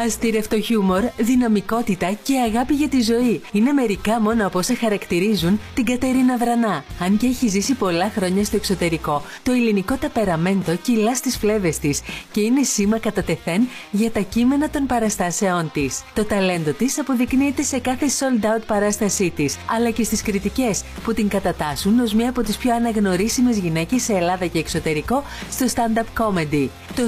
Αστήρευτο χιούμορ, δυναμικότητα και αγάπη για τη ζωή είναι μερικά μόνο από όσα χαρακτηρίζουν την Κατερίνα Βρανά. Αν και έχει ζήσει πολλά χρόνια στο εξωτερικό, το ελληνικό ταπεραμέντο κυλά στις φλέβες της και είναι σήμα κατά τεθέν για τα κείμενα των παραστάσεών της. Το ταλέντο της αποδεικνύεται σε κάθε sold-out παράστασή της, αλλά και στις κριτικές που την κατατάσσουν ως μία από τις πιο αναγνωρίσιμες γυναίκες σε Ελλάδα και εξωτερικό στο stand-up comedy. Το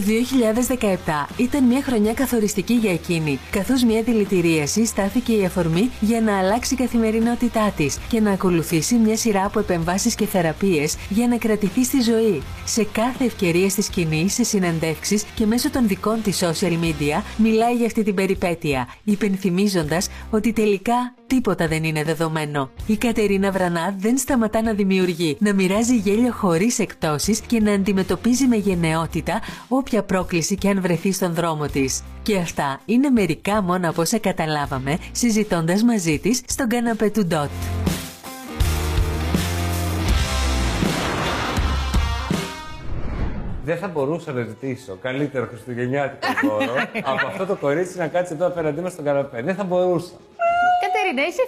2017 ήταν μια χρονιά καθοριστική για εκείνη, καθώς μια δηλητηρίαση στάθηκε η αφορμή για να αλλάξει η καθημερινότητά της και να ακολουθήσει μια σειρά από επεμβάσεις και θεραπείες για να κρατηθεί στη ζωή. Σε κάθε ευκαιρία στη σκηνή, σε συνεντεύξεις και μέσω των δικών της social media μιλάει για αυτή την περιπέτεια, υπενθυμίζοντας ότι τελικά τίποτα δεν είναι δεδομένο. Η Κατερίνα Βρανά δεν σταματά να δημιουργεί, να μοιράζει γέλιο χωρίς εκτόσεις και να αντιμετωπίζει με γενναιότητα όποια πρόκληση και αν βρεθεί στον δρόμο της. Και αυτά είναι μερικά μόνο από όσα καταλάβαμε συζητώντας μαζί της στον καναπέ του Ντότ. Δεν θα μπορούσα να ζητήσω καλύτερο χριστουγεννιάτικο χώρο από αυτό το κορίτσι να κάτσει εδώ απέναντί μας στον καναπέ. Δεν θα μπορούσα. Κατερίνα, είσαι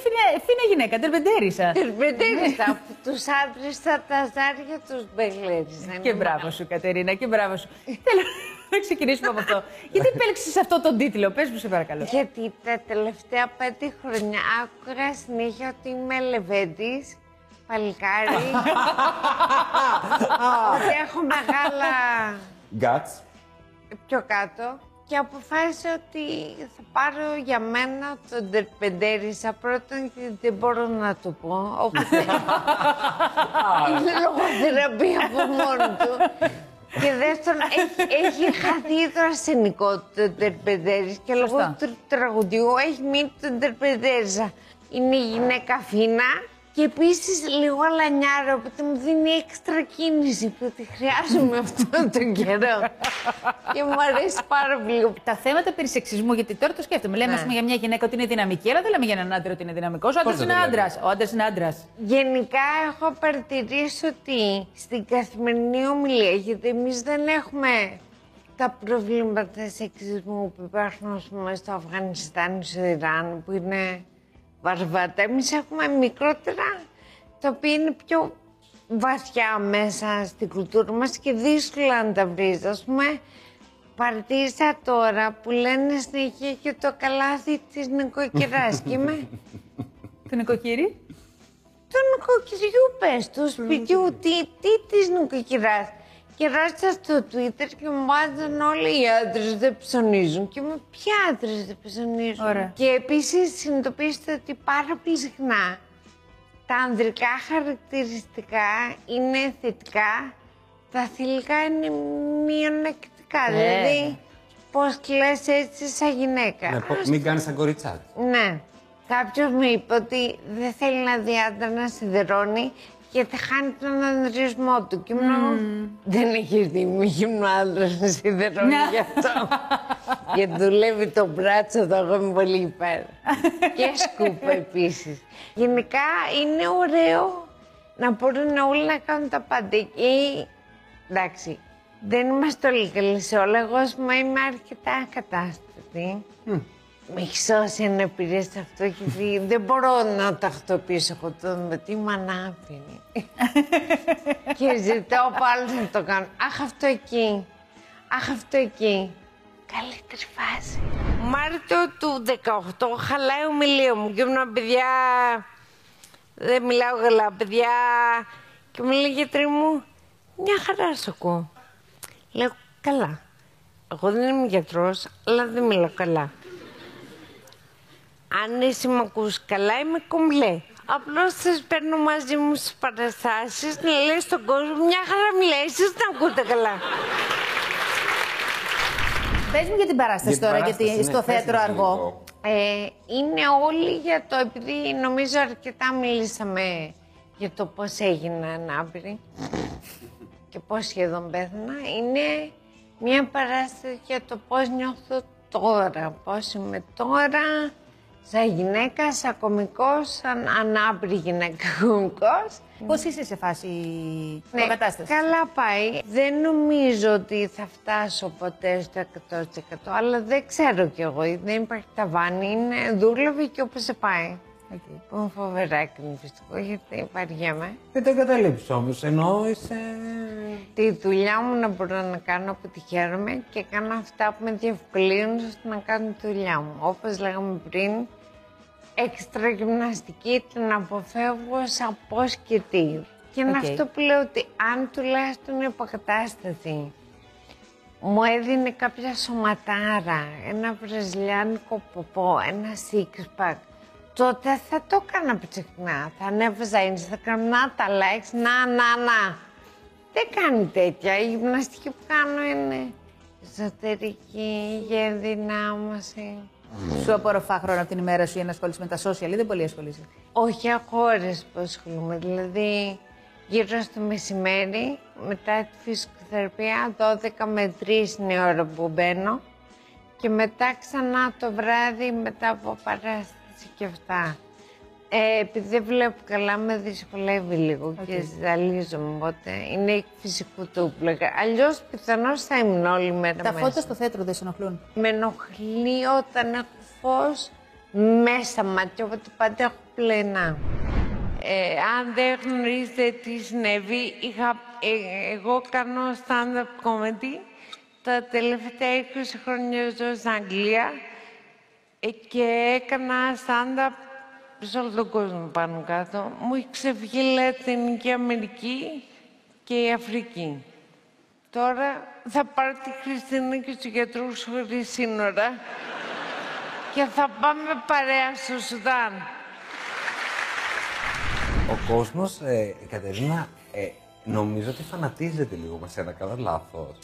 φίνα γυναίκα, τερπεντέρισα. Τερπεντέρισα. Τους άπριστα τα ζάρια, τους μπελέρισα. Και μπράβο σου, Κατερίνα, και μπράβο σου. Θέλω να ξεκινήσουμε από αυτό. Γιατί επέλεξες αυτό τον τίτλο, πες μου σε παρακαλώ. Γιατί τα τελευταία 5 χρόνια άκουγα συνέχεια ότι είμαι λεβέντης. Παλικάρι. Ότι έχω μεγάλα guts. Πιο κάτω. Και αποφάσισα ότι θα πάρω για μένα τον τερπεντέρισα πρώτον, γιατί δεν μπορώ να το πω. Είναι λογοθεραπεία από μόνο του. Και δεύτερον, έχει χαθεί το αρσενικό του τερπεντέρισα και λόγω του τραγουδιού έχει μείνει τον τερπεντέρισα. Είναι η γυναίκα φίνα. Και επίσης λίγο αλανιάρο, που μου δίνει έξτρα κίνηση, που τη χρειάζομαι αυτόν τον καιρό. Και μου αρέσει πάρα πολύ. Τα θέματα περί σεξισμού, γιατί τώρα το σκέφτομαι. Λέμε, ας πούμε, για μια γυναίκα ότι είναι δυναμική, αλλά δεν λέμε για έναν άντρα ότι είναι δυναμικός. Ο άντρας είναι άντρας. Ο άντρας είναι άντρας. Γενικά, έχω παρατηρήσει ότι στην καθημερινή ομιλία, γιατί εμείς δεν έχουμε τα προβλήματα σεξισμού που υπάρχουν, ας πούμε, στο Αφγανιστάν, στο Ιράν, που είναι βαρβάτα. Εμείς έχουμε μικρότερα, τα οποία είναι πιο βαθιά μέσα στην κουλτούρα μας και δύσκολα να τα βρεις. Ας πούμε, παρατήρησα τώρα που λένε συνέχεια και το καλάθι της νοικοκυράς. Και είμαι... Του νοικοκύρι? Του νοικοκυριού, πες, του σπιτιού. Τι της νοικοκυράς. Και ρώτησα στο Twitter και μου άντζαν όλοι οι άντρες δεν ψωνίζουν. Και με ποιοι άντρες δεν ψωνίζουν. Ωραία. Και επίσης συνειδητοποιήστε ότι πάρα πολύ συχνά τα ανδρικά χαρακτηριστικά είναι θετικά, τα θηλυκά είναι μειονεκτικά. Δηλαδή, πώς κλαις έτσι σαν γυναίκα. Ναι, μην κάνεις σαν κοριτσάκι. Ναι. Κάποιος μου είπε ότι δεν θέλει να δει άντρα να σιδερώνει, γιατί χάνει τον ανδρισμό του. Και δεν έχει δει, μη γυμνό άντρα να σιδερώνει γι' αυτό. Γιατί δουλεύει το μπράτσο του, εγώ είμαι πολύ υπέρ. Και σκούπα επίσης. Γενικά είναι ωραίο να μπορούν όλοι να κάνουν τα πάντα. Και εντάξει, δεν είμαστε όλοι καλοί σε όλα. Εγώ, ας πούμε, είμαι αρκετά ακατάστατη. Με έχει σώσει ένα πειρές αυτό και δεν μπορώ να ταχθώ πίσω από τον με τι μανάφινη. Και ζητάω πάλι να το κάνω. Αχ, αυτό εκεί. Αχ, αυτό εκεί. Καλύτερη φάση. Μάρτιο του 18 χαλάει ομιλία μου και ήμουν παιδιά... Δεν μιλάω καλά, παιδιά. Και μου λέει η γιατρή μου, μια χαρά σ' ακούω. Λέω, καλά. Εγώ δεν είμαι γιατρός, αλλά δεν μιλάω καλά. Αν εσύ μ' ακούς καλά, είμαι κομπλέ. Απλώς σας παίρνω μαζί μου στις παραστάσεις, να λες στον κόσμο μια χαρά μιλάει, εσείς να ακούτε καλά. Πες μου για την παράσταση τώρα, γιατί στο θέατρο αργό. Είναι όλοι για το, επειδή νομίζω αρκετά μιλήσαμε για το πώς έγινα ανάπηρη και πώς σχεδόν πέθανα, είναι μια παράσταση για το πώς νιώθω τώρα, πώς είμαι τώρα, Σαν γυναίκα, σαν κωμικός, σαν ανάπηρη γυναίκα κωμικός. Πώς είσαι σε φάση προκατάσταση? Καλά πάει. Δεν νομίζω ότι θα φτάσω ποτέ στο 100%, αλλά δεν ξέρω κι εγώ. Δεν υπάρχει ταβάνι, είναι δούλευε και όπου σε πάει. Okay. Είμαι φοβερά εκνευριστικό γιατί παριέμαι. Δεν το καταλήψεις όμως, ενώ είσαι... Τη δουλειά μου να μπορώ να κάνω που τη χαίρομαι και κάνω αυτά που με διευκολύνουν ώστε να κάνω τη δουλειά μου. Όπως λέγαμε πριν, έξτρα γυμναστική την αποφεύγω σαν πώς και τι. Και είναι αυτό που λέω ότι αν τουλάχιστον η υποκατάσταση μου έδινε κάποια σωματάρα, ένα βραζιλιάνικο ποπό, ένα six-pack, τότε θα το έκανα ψυχνά, θα ανέβαζα ίνες, θα κάνω να τα likes, να. Δεν κάνει τέτοια, η γυμναστική που κάνω είναι εσωτερική, για ενδυνάμωση. Σου απορροφά χρόνο από την ημέρα σου για να ασχολείσαι με τα social ή δεν πολύ ασχολείσαι? Όχι, έχω ώρες που ασχολούμαι, δηλαδή γύρω στο μεσημέρι, μετά τη φυσικοθεραπεία, 12 με 3 είναι η ώρα που μπαίνω και μετά ξανά το βράδυ, μετά από παράσταση. Και αυτά. Επειδή δεν βλέπω καλά, με δυσκολεύει λίγο και ζαλίζομαι, οπότε είναι φυσικού του πλέον. Αλλιώς πιθανώς θα ήμουν όλη μέρα. Τα φώτα στο θέατρο δεν σε ενοχλούν? Με ενοχλεί όταν έχω φως μέσα μάτια, οπότε πάντα έχω πλένα. Αν δεν γνωρίζετε τι συνέβη, εγώ κάνω stand-up comedy. Τα τελευταία 20 χρόνια ζω στην Αγγλία. Και έκανα stand-up σε όλο τον κόσμο πάνω κάτω. Μου έχει ξεφύγει η Λατινική Αμερική και η Αφρική. Τώρα θα πάρω τη Χριστίνα και τους γιατρούς χωρίς σύνορα και θα πάμε παρέα στο Σουδάν. Ο κόσμος, Κατερίνα, νομίζω ότι φανατίζεται λίγο με σένα, κατά λάθος.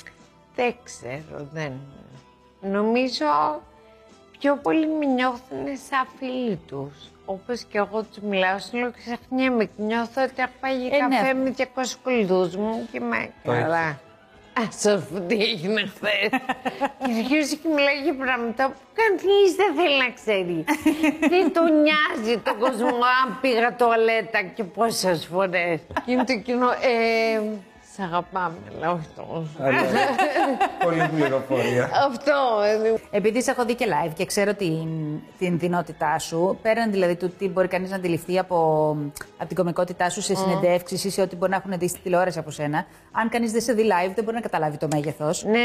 Δεν ξέρω, δεν. Νομίζω... Πιο πολλοί με νιώθουν σαν φίλοι τους. Όπως και εγώ τους μιλάω, σου λέω και ξεχνιέμαι. Νιώθω ότι έχω φάγει καφέ με 200 κολλούς μου και με καλά. Ας αφού τι έγινε χθες. Και αρχίζει και μιλάει για πράγματα που κανείς δεν θέλει να ξέρει. Δεν τον νοιάζει τον κόσμο αν πήγα τουαλέτα και πόσες φορές. Και είναι το κοινό. Σ' αγαπάμε, αλλά όχι το. Πολύ πληροφορία. Αυτό. Επειδή σε έχω δει και live και ξέρω την δυνότητά σου, πέραν δηλαδή του τι μπορεί κανείς να αντιληφθεί από την κωμικότητά σου σε συνεντεύξεις ή σε ό,τι μπορεί να έχουν δει στη τηλεόραση από σένα, αν κανείς δεν σε δει live, δεν μπορεί να καταλάβει το μέγεθος. Ναι,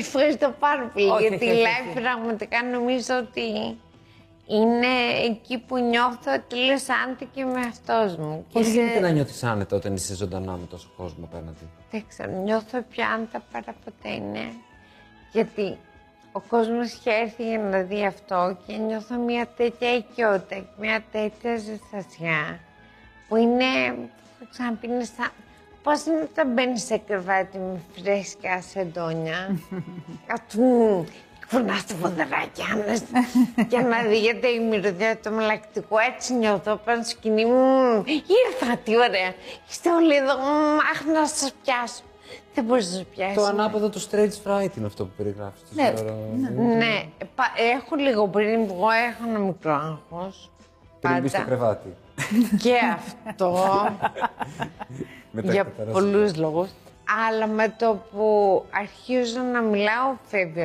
ευχαριστώ πάρα πολύ. Γιατί live πραγματικά νομίζω ότι είναι εκεί που νιώθω τελείως άνετα και με αυτός μου. Πώς γίνεται να νιώθεις άνετα όταν είσαι ζωντανά με τόσο κόσμο απέναντι? Δεν ξέρω, νιώθω πιο άνετα παρά ποτέ, ναι. Γιατί ο κόσμος είχε έρθει για να δει αυτό και νιώθω μια τέτοια οικειότητα και μια τέτοια ζεστασιά που είναι, θα ξαναπεί, πώς είναι όταν μπαίνεις σε κρεβάτι με φρέσκια σεντόνια. Κατού. Φωνάς τα ποδεράκια και αναδύεται η μυρωδιά του μελακτικού. Έτσι νιώθω πάνω στο σκηνή μου. Ήρθα, τι ωραία. Είστε όλοι εδώ. Αχ, να σας πιάσω. Δεν μπορείς να σας πιάσεις. Το ανάποδο του stage fright είναι αυτό που περιγράφεις. Ναι, έχω λίγο πριν. Εγώ έχω ένα μικρό άγχος. Πριν μπει στο κρεβάτι. Και αυτό. Για πολλούς λόγους. Αλλά με το που αρχίζω να μιλάω, φεύγει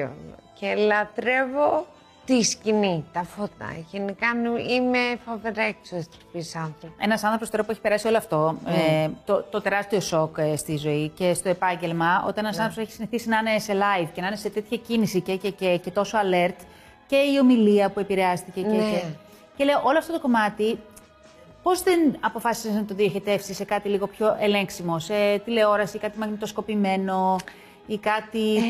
όλο. Και λατρεύω τη σκηνή, τα φώτα. Γενικά είμαι φοβερά εξωστρεφής άνθρωπος. Ένας άνθρωπος τώρα που έχει περάσει όλο αυτό, το τεράστιο σοκ στη ζωή και στο επάγγελμα, όταν ένας άνθρωπος έχει συνηθίσει να είναι σε live και να είναι σε τέτοια κίνηση και τόσο alert, και η ομιλία που επηρεάστηκε. Και λέω, όλο αυτό το κομμάτι. Πώς δεν αποφάσισες να το διοχετεύσεις σε κάτι λίγο πιο ελέγξιμο, σε τηλεόραση, κάτι μαγνητοσκοπημένο ή κάτι...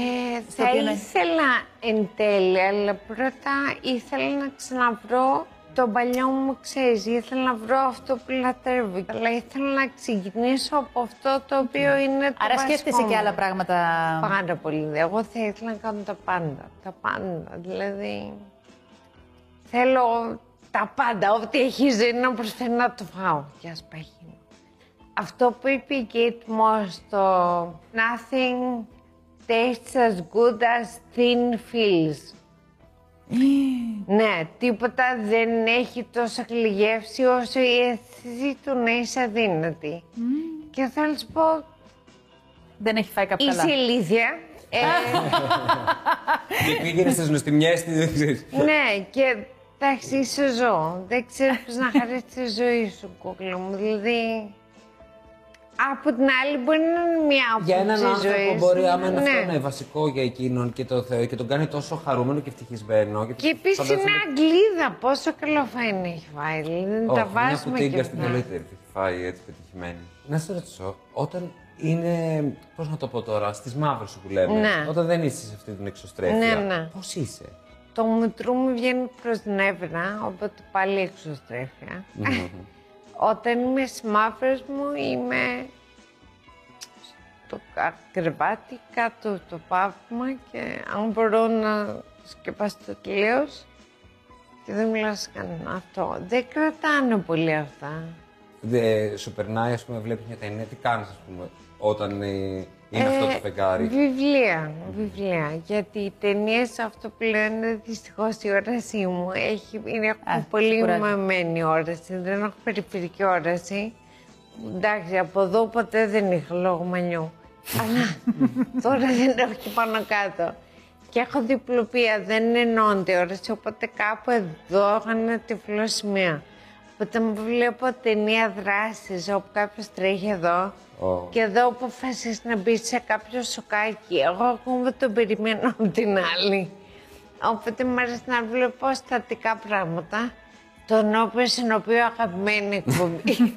Θα ήθελα εν τέλει, αλλά πρώτα ήθελα να ξαναβρω τον παλιό μου, ξέρεις, ήθελα να βρω αυτό που λατρεύω, αλλά ήθελα να ξεκινήσω από αυτό το οποίο είναι το βασικό. Άρα σκέφτεσαι και άλλα πράγματα... Πάρα πολύ. Εγώ θα ήθελα να κάνω τα πάντα, δηλαδή... Θέλω... Τα πάντα, ό,τι έχει ζωή να προσφέρει να το φάω. Για σπαχύνω. Αυτό που είπε η Κέιτ Μος στο Nothing tastes as good as thin feels. Ναι, τίποτα δεν έχει τόσο κλιγεύσει όσο η αίσθηση του να είσαι αδύνατη. Και θέλω να σου πω... Δεν έχει φάει καπιταλά. Είσαι ηλίθια. Και πήγαινε στις νοστιμιές της, δεν ξέρεις. Ναι, και εντάξει, είσαι ζώο. Δεν ξέρεις πώς να χαρίσεις τη ζωή σου, κούκλα μου. Δηλαδή... Από την άλλη, μπορεί να είναι μια άποψη. Για έναν άνθρωπο μπορεί άμα είναι αυτό να είναι βασικό για εκείνον και το Θεό και τον κάνει τόσο χαρούμενο και ευτυχισμένο. Και επίσης είναι Αγγλίδα, πόσο καλό φαίνει έχει φάει. Δεν τα βάζουμε και αυτά. Μια κουτίγκα στην καλύτερη τη φάει έτσι πετυχημένη. Να σε ρωτήσω, όταν είναι, πώς να το πω τώρα, στις μαύρες σου που λέμε, όταν δεν είσαι σε αυτή την εξωστρέφεια, πώς είσαι? Το μητρού μου βγαίνει προς την έβρα, οπότε πάλι εξωστρέφεια. Όταν είμαι στις μαύρες μου, είμαι στο κρεβάτι, κάτω από το παύμα και αν μπορώ να σκεπαστώ τελείως και δεν μιλάω σε κανένα αυτό. Δεν κρατάνε πολύ αυτά. Δε σου περνάει, ας πούμε, βλέπεις μια ταινία, τι κάνεις, ας πούμε, όταν είναι αυτό το φεγγάρι? Βιβλία, βιβλία. Γιατί οι ταινίες, αυτό που λένε, δυστυχώς η όρασή μου είναι πολύ μαμένη όραση. Δεν έχω περιφερική όραση. Εντάξει, από εδώ ποτέ δεν είχα λόγω μανιού. Αλλά τώρα δεν έχω και πάνω κάτω. Και έχω διπλοπία, δεν ενώνται όραση. Οπότε κάπου εδώ έχω ένα τυφλό σημείο. Οπότε μου βλέπω ταινία δράσης όπου κάποιος τρέχει εδώ και εδώ αποφασίζει να μπει σε κάποιο σοκάκι. Εγώ ακόμα τον περιμένω από την άλλη. Οπότε μου αρέσει να βλέπω στατικά πράγματα, τον οποίο είναι αγαπημένη εκπομπή.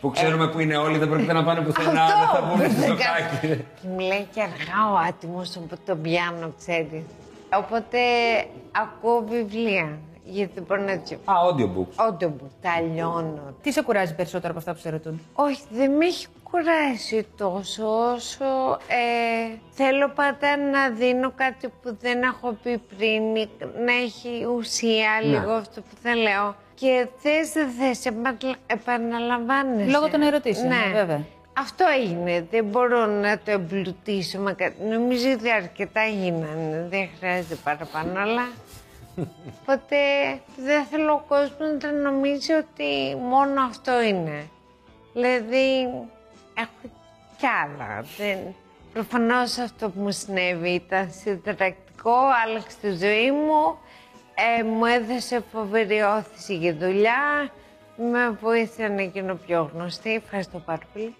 Που ξέρουμε που είναι όλοι, δεν πρόκειται να πάνε πουθενά, δεν θα βγουν στο σοκάκι. Και μιλάει και αργά ο άτιμος, οπότε τον πιάνω, ξέρεις. Οπότε ακούω βιβλία. Γιατί μπορεί να έτσι. Α, audiobooks. Audiobooks, τα λιώνω. Τι σε κουράζει περισσότερο από αυτά που σε ρωτούν? Όχι, δεν με έχει κουράσει τόσο όσο. Θέλω πάντα να δίνω κάτι που δεν έχω πει πριν, να έχει ουσία λίγο αυτό που θα λέω. Και θες, επαναλαμβάνεσαι. Λόγω των ερωτήσεων, βέβαια. Αυτό έγινε. Δεν μπορώ να το εμπλουτίσω με κάτι. Νομίζω ότι αρκετά γίνανε. Δεν χρειάζεται παραπάνω, αλλά. Οπότε δεν θέλω ο κόσμος να νομίζει ότι μόνο αυτό είναι. Δηλαδή, έχω κι άλλα. Προφανώς αυτό που μου συνέβη ήταν συνταρακτικό, άλλαξε τη ζωή μου, μου έδωσε φοβερή όθηση για δουλειά, με βοήθησε να γίνω πιο γνωστή, ευχαριστώ πάρα πολύ.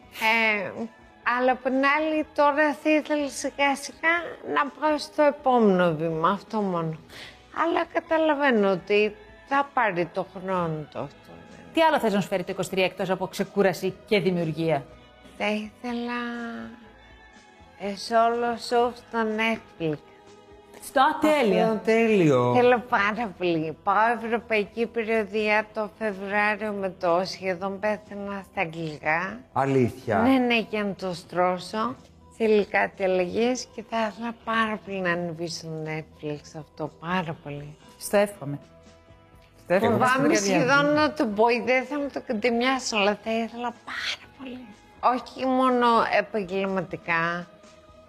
Αλλά από την άλλη, τώρα θα ήθελα σιγά σιγά να πάω στο επόμενο βήμα, αυτό μόνο. Αλλά καταλαβαίνω ότι θα πάρει το χρόνο το αυτό. Τι άλλο θες να σου φέρει το 23 εκτός από ξεκούραση και δημιουργία? Θα ήθελα... solo show στο Netflix. Στο τέλειο. Τέλειο. Θέλω πάρα πολύ. Πάω ευρωπαϊκή περιοδία το Φεβρουάριο με το σχεδόν πέθανα στα αγγλικά. Αλήθεια. Ναι, για να το στρώσω. Θέλει κάτι αλλαγές και θα ήθελα πάρα πολύ να ανεβεί στο Netflix αυτό, πάρα πολύ. Στο εύχομαι. Φοβάμαι σχεδόν να το πω, δεν θα μου το κατεμιάσω, αλλά θα ήθελα πάρα πολύ. Όχι μόνο επαγγελματικά,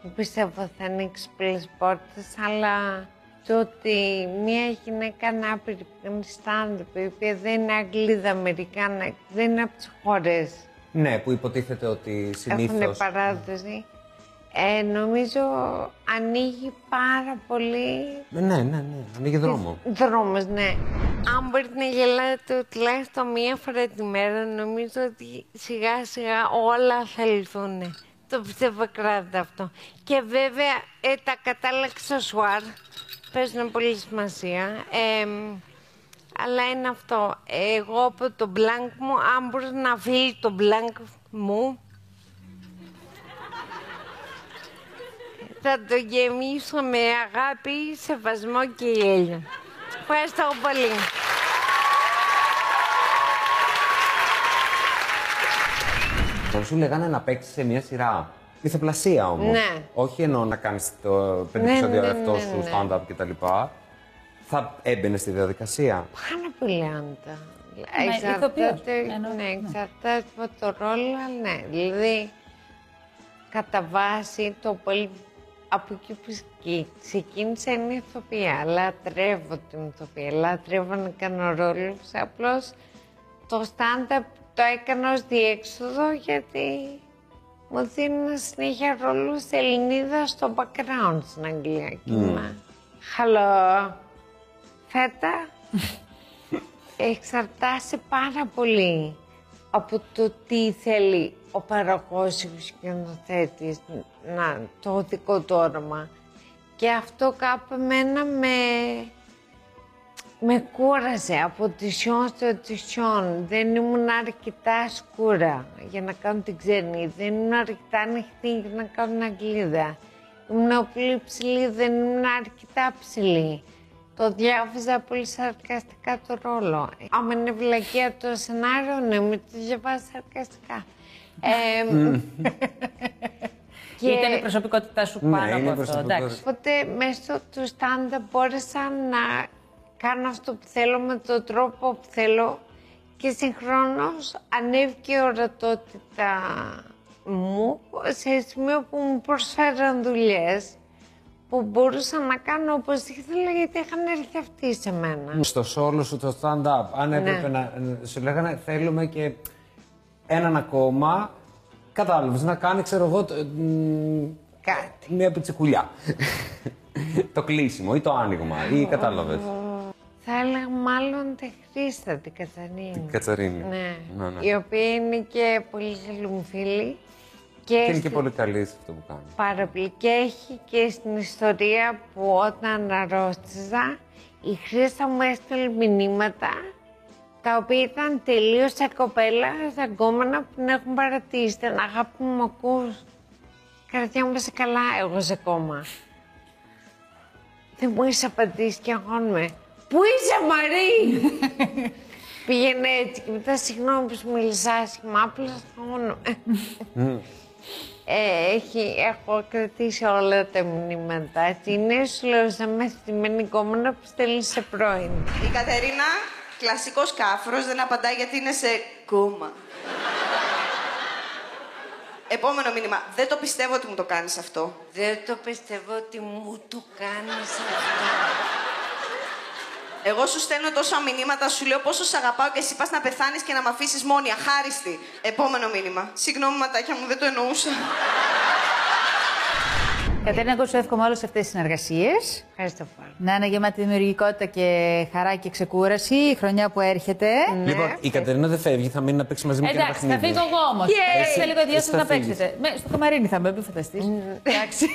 που πιστεύω θα ανοίξει πολλές πόρτες, αλλά το ότι μια γυναίκα ανάπηρη που κάνει stand-up, η οποία δεν είναι Αγγλίδα, Αμερικάνα, δεν είναι από τις χώρες. Ναι, που υποτίθεται ότι συνήθως... Έχουνε παράδοση. Νομίζω ανοίγει πάρα πολύ... Ναι, ανοίγει δρόμο. Δρόμος, ναι. Αν μπορείτε να γελάτε τουλάχιστον μία φορά τη μέρα, νομίζω ότι σιγά σιγά όλα θα λυθούν. Το πιστεύω κράτα αυτό. Και βέβαια τα κατάλληλα αξεσουάρ παίζουν πολύ σημασία. Αλλά είναι αυτό. Εγώ από το μπλάνκ μου, αν μπορούσα να φύγει το μπλάνκ μου, θα το γεμίσω με αγάπη, σεβασμό και γέλιο. Ευχαριστώ πολύ. Θα σου λέγανε να παίξεις σε μια σειρά. Ηθοπλασία όμως. Ναι. Όχι εννοώ να κάνεις το 5 επεισόδιο αυτό σου, stand-up κτλ. Θα έμπαινε στη διαδικασία. Πάνω πολύ άντα. Ναι, εξαρτάται από το ρόλο, ναι. Δηλαδή, κατά βάση, το πολύ από εκεί που ξεκίνησα είναι ηθοποιία. Λατρεύω την ηθοποιία, λατρεύω να κάνω ρόλους. Απλώς το stand-up το έκανα ως διέξοδο γιατί μου δίνει να συνέχεια ρόλους Ελληνίδα στο background στην Αγγλία. Hello. Φέτα. Εξαρτάσει πάρα πολύ από το τι θέλει ο παραγωγός ή ο σκηνοθέτης, το δικό του όνομα. Και αυτό κάπου εμένα με κούρασε από οτισιόν στο οτισιόν. Δεν ήμουν αρκετά σκούρα για να κάνω την ξένη, δεν ήμουν αρκετά ανοιχτή για να κάνω την Αγγλίδα. Ήμουν πολύ ψηλή, δεν ήμουν αρκετά ψηλή. Το διάβαζα πολύ σαρκαστικά το ρόλο. Άμα είναι βλακεία το σενάριο, ναι, με το διαβάζει σαρκαστικά. Και ήταν η προσωπικότητά σου πάνω από αυτό, εντάξει. Οπότε μέσω του stand-up μπόρεσα να κάνω αυτό που θέλω με τον τρόπο που θέλω και συγχρόνως ανέβηκε η ορατότητα μου σε σημείο που μου προσφέραν δουλειές που μπορούσα να κάνω όπως ήθελα γιατί είχαν έρθει αυτοί σε μένα. Στο σόλο σου, το stand-up, αν έπρεπε να σου λέγανε θέλουμε και έναν ακόμα, κατάλαβες, να κάνει, ξέρω εγώ, κάτι. Μια πιτσικουλιά. Το κλείσιμο ή το άνοιγμα ή κατάλαβες. Θα έλεγα μάλλον τη Χρίστα, την Κατσαρίνια. Την Κατσαρίνια. Ναι. Ναι. Η οποία είναι και πολύ καλή μου φίλη. Και είναι και πολύ καλή σε αυτό που κάνει. Πάρα πολύ. Και έχει και στην ιστορία που όταν αρρώστησα, η Χρίστα μου έστειλε μηνύματα τα οποία ήταν τελείως σε κοπέλα, στα κόμματα που την έχουν παρατήσει. Την αγάπη μου, μ' ακούς. Καρδιά μου, είσαι καλά, εγώ σε κόμμα. Δεν μου είσαι απαντήσει και αγώνουμε. Πού είσαι, Μαρή! Πήγαινε έτσι και μετά, συγγνώμη που σου μίλησα άσχημα, απλά αγώνουμε. Έχω κρατήσει όλα τα μηνύματα. Είναι, σου λέω, σαν μεθυμένη κόμματα που στέλνει σε πρώην. Η Κατερίνα, κλασικός κάφρος, δεν απαντάει γιατί είναι σε κόμμα. Επόμενο μήνυμα. Δεν το πιστεύω ότι μου το κάνεις αυτό. Δεν το πιστεύω ότι μου το κάνεις αυτό. Εγώ σου στέλνω τόσα μηνύματα, σου λέω πόσο σ' αγαπάω και εσύ πας να πεθάνεις και να μ' αφήσεις μόνη, αχάριστη. Επόμενο μήνυμα. Συγγνώμη ματάκια μου, δεν το εννοούσα. Κατερίνα, εγώ σου εύχομαι όλες αυτές τις συνεργασίες. Ευχαριστώ πολύ. Να είναι γεμάτη δημιουργικότητα και χαρά και ξεκούραση η χρονιά που έρχεται. Ναι. Λοιπόν, η Κατερίνα δεν φεύγει, θα μείνει να παίξει μαζί μου και να παίξει. Εντάξει, θα φύγω εγώ όμως. Θέλει λίγο ιδιαίτερο να παίξετε. Στο Καμαρίνι θα με, μη φανταστείς. Εντάξει.